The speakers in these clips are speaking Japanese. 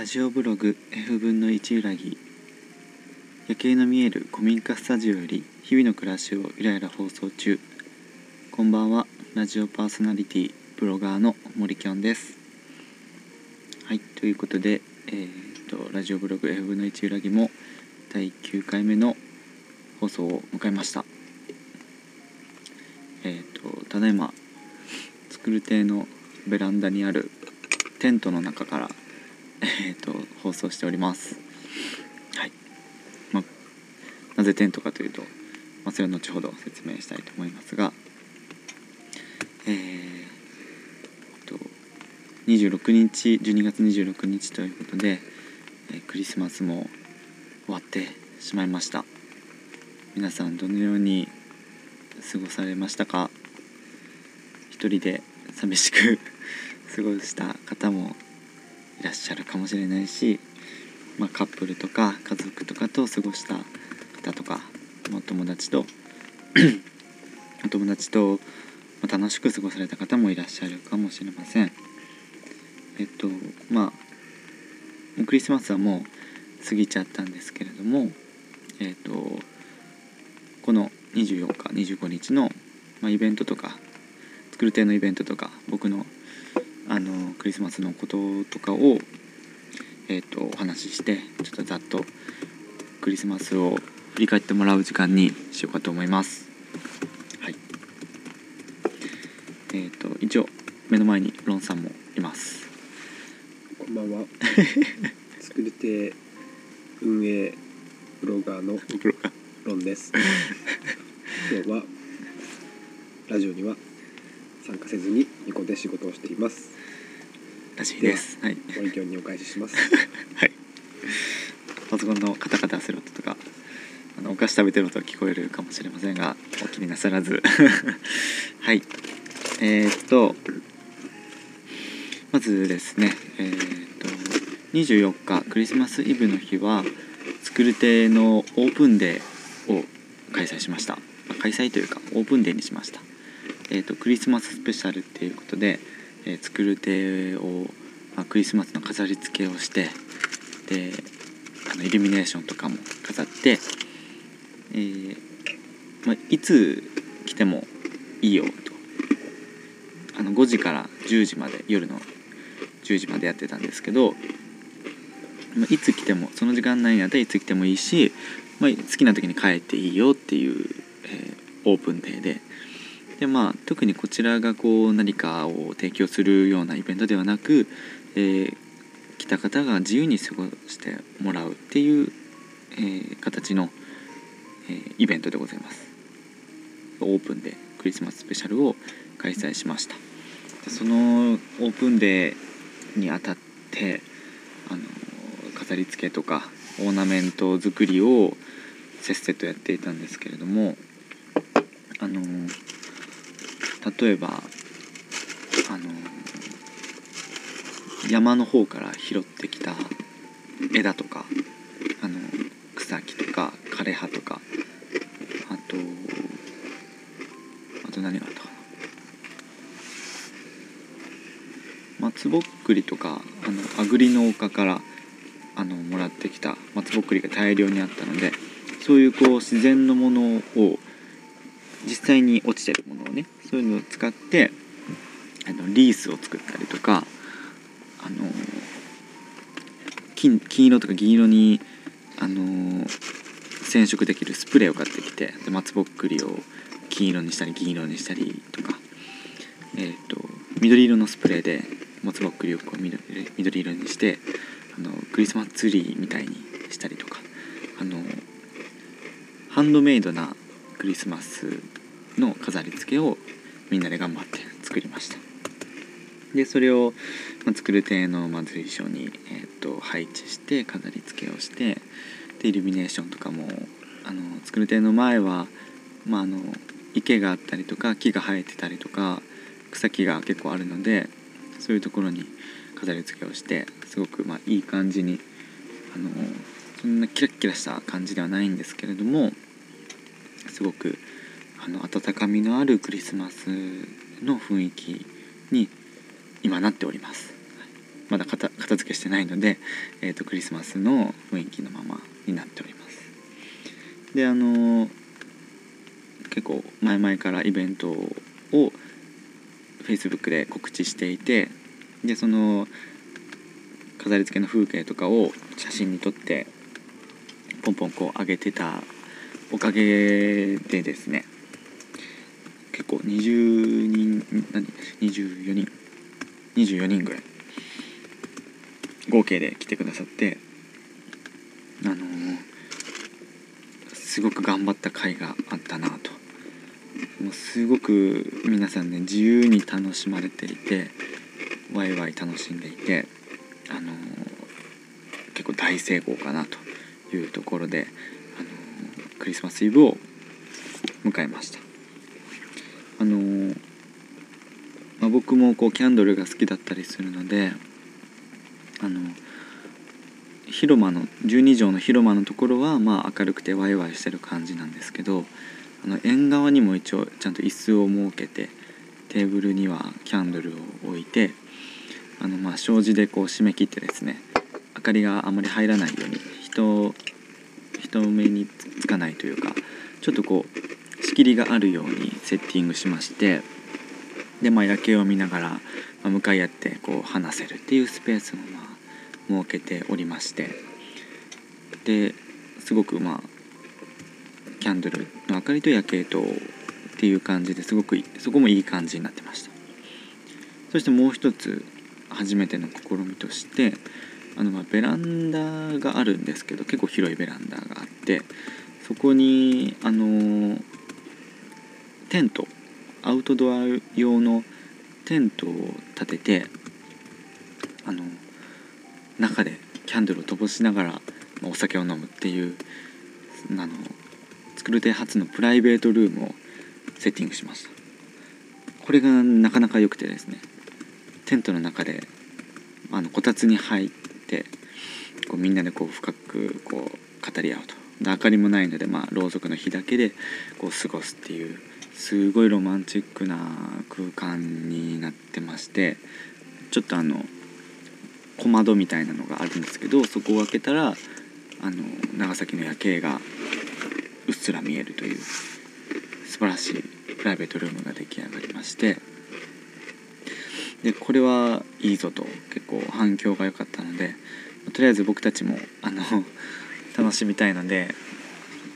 ラジオブログ F 分の1裏木、夜景の見える古民家スタジオより日々の暮らしをゆらゆら放送中。こんばんは。ラジオパーソナリティブロガーの森きょんです。はい、ということで、ラジオブログ F 分の1裏木も第9回目の放送を迎えました。ただいま作る亭のベランダにあるテントの中から放送しております。はい。なぜテントかというと、それは後ほど説明したいと思いますが、12月26日ということで、クリスマスも終わってしまいました。皆さんどのように過ごされましたか？一人で寂しく過ごした方もいらっしゃるかもしれないし、カップルとか家族とかと過ごした方とか、お友達と楽しく過ごされた方もいらっしゃるかもしれません。クリスマスはもう過ぎちゃったんですけれども、この24日25日の、イベントとか作る亭のイベントとか僕のクリスマスのこととかを、お話ししてちょっとざっとクリスマスを振り返ってもらう時間にしようかと思います。はい。一応目の前にロンさんもいます。こんばんは。作る亭運営ブロガーのロンです。今日はラジオには参加せずにニコで仕事をしていますらしいです。はい。森きょんにお返しします。はい。パソコンのカタカタする音とか、お菓子食べてる音は聞こえるかもしれませんが、お気になさらず。はい。まずですね、24日クリスマスイブの日は作る亭のオープンデーを開催しました。開催というかオープンデーにしました。クリスマススペシャルっていうことで、作る亭を、クリスマスの飾り付けをして、でイルミネーションとかも飾って、いつ来てもいいよと、5時から10時まで夜の10時までやってたんですけど、いつ来てもその時間内にあったらいつ来てもいいし、好きな時に帰っていいよっていう、オープンデーで。で特にこちらが何かを提供するようなイベントではなく、来た方が自由に過ごしてもらうっていう、形の、イベントでございます。オープンでクリスマススペシャルを開催しました。そのオープンデーにあたって飾り付けとかオーナメント作りをせっせとやっていたんですけれども、例えば山の方から拾ってきた枝とか草木とか枯れ葉とか、あと何があったかな、松ぼっくりとかあぐりの丘からもらってきた松ぼっくりが大量にあったので、そういう自然のものを実際に落ちてるものをね、そういうのを使ってリースを作ったりとか、金色とか銀色に染色できるスプレーを買ってきて、で松ぼっくりを金色にしたり銀色にしたりとか、緑色のスプレーで松ぼっくりを緑色にしてクリスマスツリーみたいにしたりとか、ハンドメイドなクリスマスの飾り付けをみんなで頑張って作りました。でそれを作る亭の随所に、配置して飾り付けをして、でイルミネーションとかも作る亭の前は、池があったりとか木が生えてたりとか草木が結構あるので、そういうところに飾り付けをして、すごくいい感じにそんなキラキラした感じではないんですけれども、すごく温かみのあるクリスマスの雰囲気に今なっております。まだ片付けしてないので、クリスマスの雰囲気のままになっております。で結構前々からイベントを Facebook で告知していて、でその飾り付けの風景とかを写真に撮ってポンポンこう上げてたおかげでですね、結構24人ぐらい合計で来てくださって、すごく頑張った甲斐があったなと。もうすごく皆さんね、自由に楽しまれていて、ワイワイ楽しんでいて、結構大成功かなというところで、クリスマスイブを迎えました。僕もこうキャンドルが好きだったりするので、広間の12畳の広間のところはまあ明るくてワイワイしてる感じなんですけど、縁側にも一応ちゃんと椅子を設けて、テーブルにはキャンドルを置いて、まあ障子でこう締め切ってですね、明かりがあまり入らないように人目につかないというか、ちょっとこう仕切りがあるようにセッティングしまして、でまあ夜景を見ながら、まあ、向かい合ってこう話せるっていうスペースをまあ設けておりまして、ですごくまあキャンドルの明かりと夜景とっていう感じで、すごくそこもいい感じになってました。そしてもう一つ初めての試みとして、まあベランダがあるんですけど、結構広いベランダがあって、そこにテント、アウトドア用のテントを立てて、中でキャンドルを灯しながらお酒を飲むっていう、作る手初のプライベートルームをセッティングしました。これがなかなか良くてですね、テントの中でこたつに入ってこうみんなでこう深くこう語り合うと。明かりもないので、まあ、ろうそくの火だけでこう過ごすっていう、すごいロマンチックな空間になってまして、ちょっと小窓みたいなのがあるんですけど、そこを開けたら長崎の夜景がうっすら見えるという素晴らしいプライベートルームが出来上がりまして、でこれはいいぞと、結構反響が良かったので、とりあえず僕たちも楽しみたいので、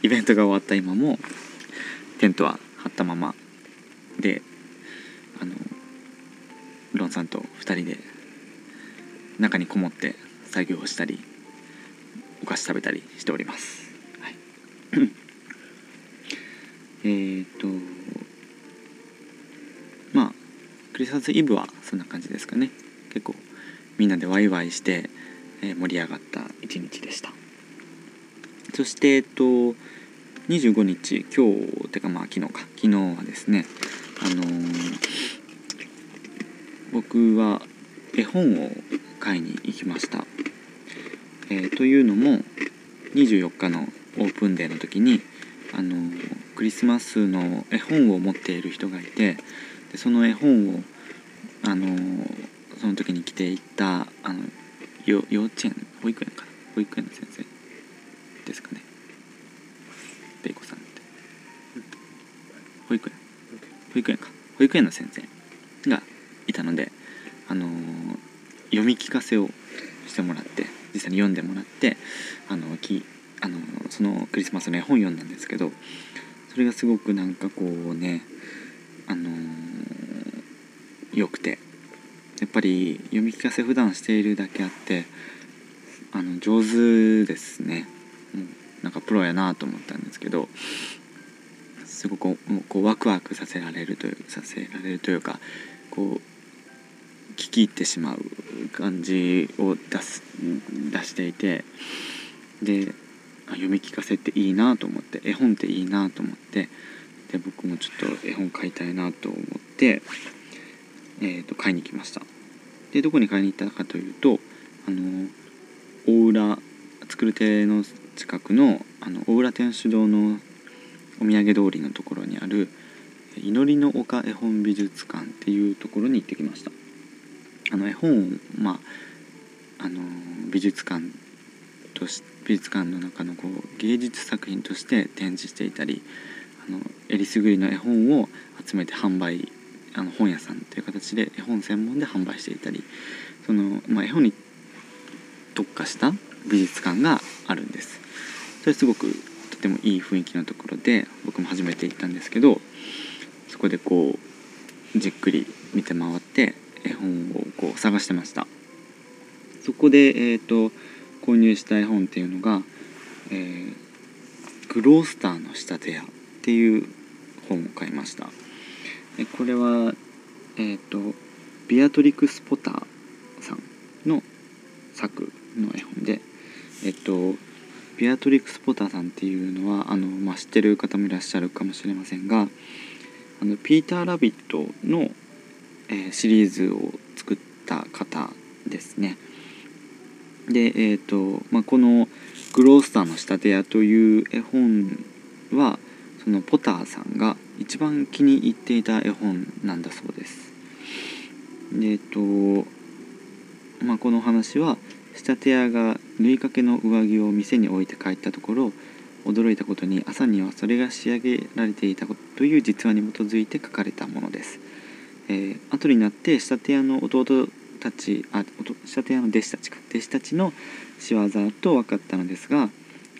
イベントが終わった今もテントは張ったままで、ロンさんと2人で中にこもって作業をしたり、お菓子食べたりしております、はい。まあクリスマスイブはそんな感じですかね。結構みんなでワイワイして、盛り上がった一日でした。そして25日、今日てかまあ昨日はですね、僕は絵本を買いに行きました。というのも24日のオープンデーの時にクリスマスの絵本を持っている人がいて、でその絵本をその時に着ていた幼稚園、保育園の先生ですかね、ベイコさんって、保育園の先生がいたので、読み聞かせをしてもらって、実際に読んでもらって、そのクリスマスの絵本読んだんですけど、それがすごくなんかこうね、良くて、やっぱり読み聞かせ普段しているだけあって、上手ですね。なんかプロやなと思ったんですけど、すごくこうワクワクさせられるというか、こう聞き入ってしまう感じを出していて、で読み聞かせっていいなと思って、絵本っていいなと思って、で僕もちょっと絵本買いたいなと思って、買いに来ました。でどこに買いに行ったかというと、大浦、作る亭の近くの、大浦天主堂のお土産通りのところにある祈りの丘絵本美術館っていうところに行ってきました。絵本を、まあ、美術館の中のこう芸術作品として展示していたり、えりすぐりの絵本を集めて販売、本屋さんという形で絵本専門で販売していたり、絵本に特化した美術館があるんです。それすごくとてもいい雰囲気のところで、僕も初めて行ったんですけど、そこでこうじっくり見て回って絵本をこう探してました。そこで、購入した絵本っていうのが、グロースターの仕立て屋っていう本を買いました。これは、ビアトリクス・ポターさんの作の絵本で、ビアトリクス・ポターさんっていうのは知ってる方もいらっしゃるかもしれませんが、ピーター・ラビットの、シリーズを作った方ですね。で、このグロースターの仕立て屋という絵本は、そのポターさんが一番気に入っていた絵本なんだそうです。で、この話は仕立て屋が縫いかけの上着を店に置いて帰ったところ、驚いたことに朝にはそれが仕上げられていたという実話に基づいて書かれたものです。後になって仕立て屋の仕立て屋の弟子たちの仕業と分かったのですが、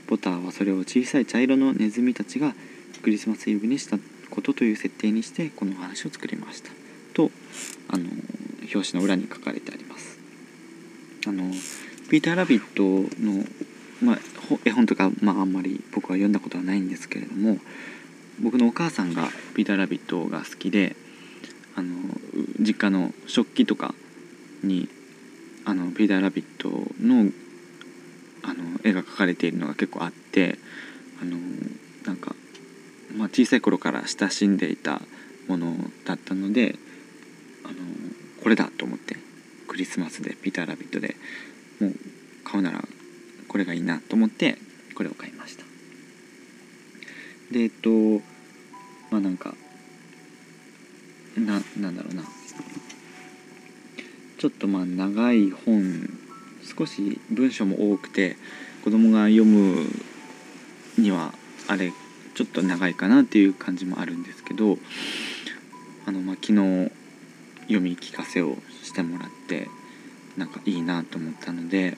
ポターはそれを小さい茶色のネズミたちがクリスマスイブにしたことという設定にしてこの話を作りましたと、表紙の裏に書かれてあります。ピーター・ラビットの、絵本とか、あんまり僕は読んだことはないんですけれども、僕のお母さんがピーター・ラビットが好きで、実家の食器とかにピーター・ラビットの絵が描かれているのが結構あって、小さい頃から親しんでいたものだったので、これだと思ってクリスマスでピーター・ラビットでもう買うならこれがいいなと思ってこれを買いました。で、ちょっと長い本、少し文章も多くて子供が読むにはちょっと長いかなっていう感じもあるんですけど、昨日読み聞かせをしてもらって、いいなと思ったので、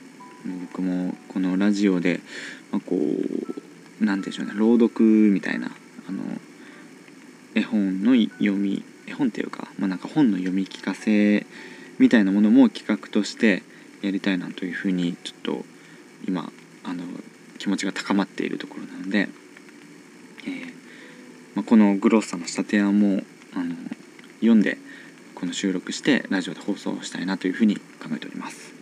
僕もこのラジオで、朗読みたいな絵本っていうか、本の読み聞かせみたいなものも企画としてやりたいなというふうに、ちょっと今気持ちが高まっているところなので、このグロッサの仕立て屋も読んで、この収録してラジオで放送したいなというふうに考えております、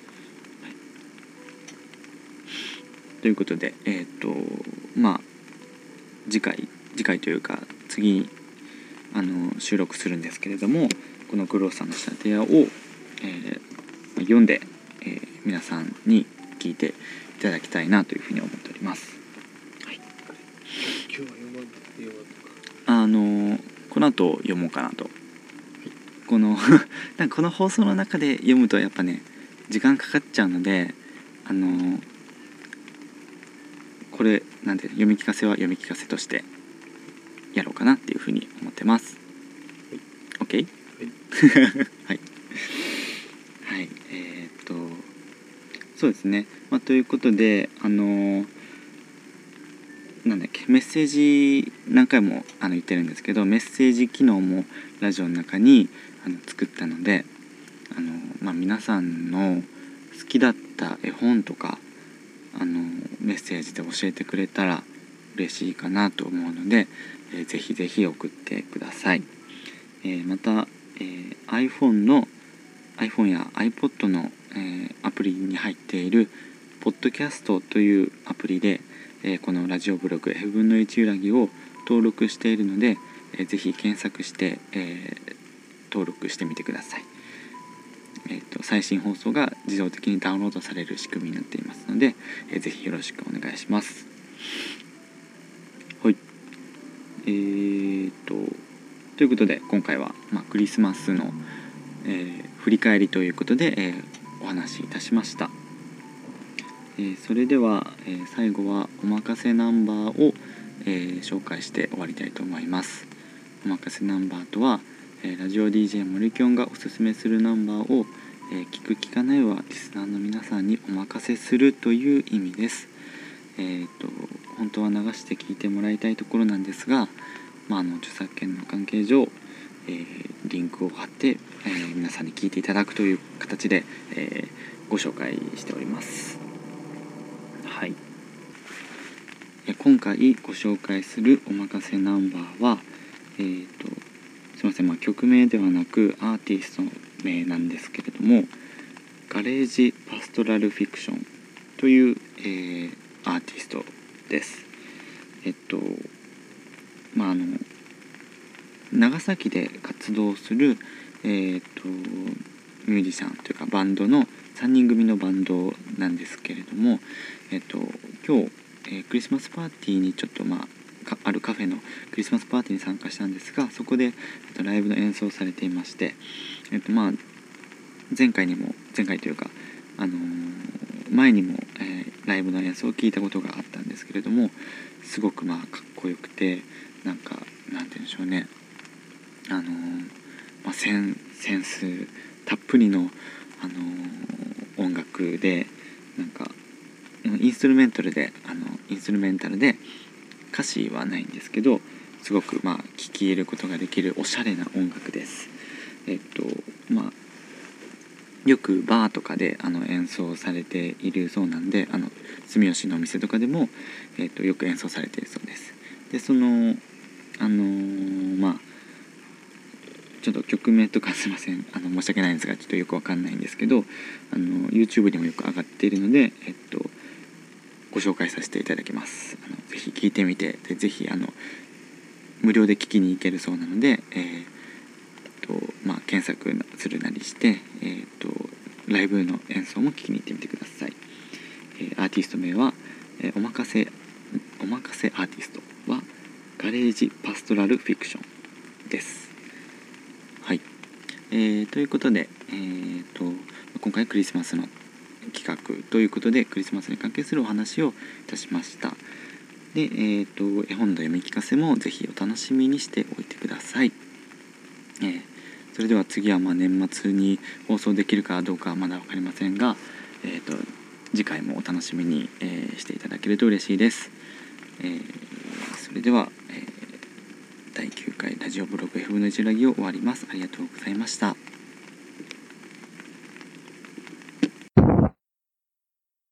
ということで、次回というか次収録するんですけれども、このグローさんの仕立て屋を、読んで、皆さんに聞いていただきたいなというふうに思っております、今日はこの後読もうかなと、この放送の中で読むとやっぱね時間かかっちゃうので、これなんで読み聞かせは読み聞かせとしてやろうかなっていうふうに思ってます。OK？ はいはい、そうですね。ということでメッセージ何回も言ってるんですけど、メッセージ機能もラジオの中に作ったので、皆さんの好きだった絵本とかメッセージで教えてくれたら嬉しいかなと思うので、ぜひぜひ送ってください。また、iPhone や iPod の、アプリに入っているポッドキャストというアプリで、このラジオブログ F 分の1ゆらぎを登録しているので、ぜひ検索して、登録してみてください。最新放送が自動的にダウンロードされる仕組みになっていますので、ぜひよろしくお願いします。ということで今回は、クリスマスの、振り返りということで、お話しいたしました。それでは、最後はおまかせナンバーを、紹介して終わりたいと思います。おまかせナンバーとは、ラジオ DJ 森きょんがおすすめするナンバーを、聞く聞かないはリスナーの皆さんにお任せするという意味です。本当は流して聞いてもらいたいところなんですが、著作権の関係上、リンクを貼って、皆さんに聞いていただくという形で、ご紹介しております。はい、今回ご紹介するおまかせナンバーは、曲名ではなくアーティスト名なんですけれども、ガレージパストラルフィクションという、アーティストです。長崎で活動する、ミュージシャンというかバンドの3人組のバンドなんですけれども、今日、クリスマスパーティーにちょっとあるカフェのクリスマスパーティーに参加したんですが、そこでライブの演奏をされていまして、前にも、ライブの演奏を聞いたことがあったんですけれども、すごくかっこよくて、なんて言うんでしょうね、センスたっぷりの、音楽で、インストゥルメンタルで歌詞はないんですけど、すごく聴き入ることができるおしゃれな音楽です。よくバーとかで演奏されているそうなんで、住吉のお店とかでも、よく演奏されているそうです。で、ちょっと曲名とかすいません、申し訳ないんですが、ちょっとよくわかんないんですけど、YouTube にもよく上がっているので、ご紹介させていただきます。ぜひ聴いてみて、でぜひ無料で聴きに行けるそうなので、検索するなりして、ライブの演奏も聴きに行ってみてください。アーティスト名は、おまかせアーティストはガレージパストラルフィクションです。はい、ということで、今回クリスマスの企画ということでクリスマスに関係するお話をいたしました。で、絵本の読み聞かせもぜひお楽しみにしておいてください。それでは次は年末に放送できるかどうかはまだ分かりませんが、次回もお楽しみに、していただけると嬉しいです。それでは、第9回ラジオブログ F1 ラジオ終わります。ありがとうございました。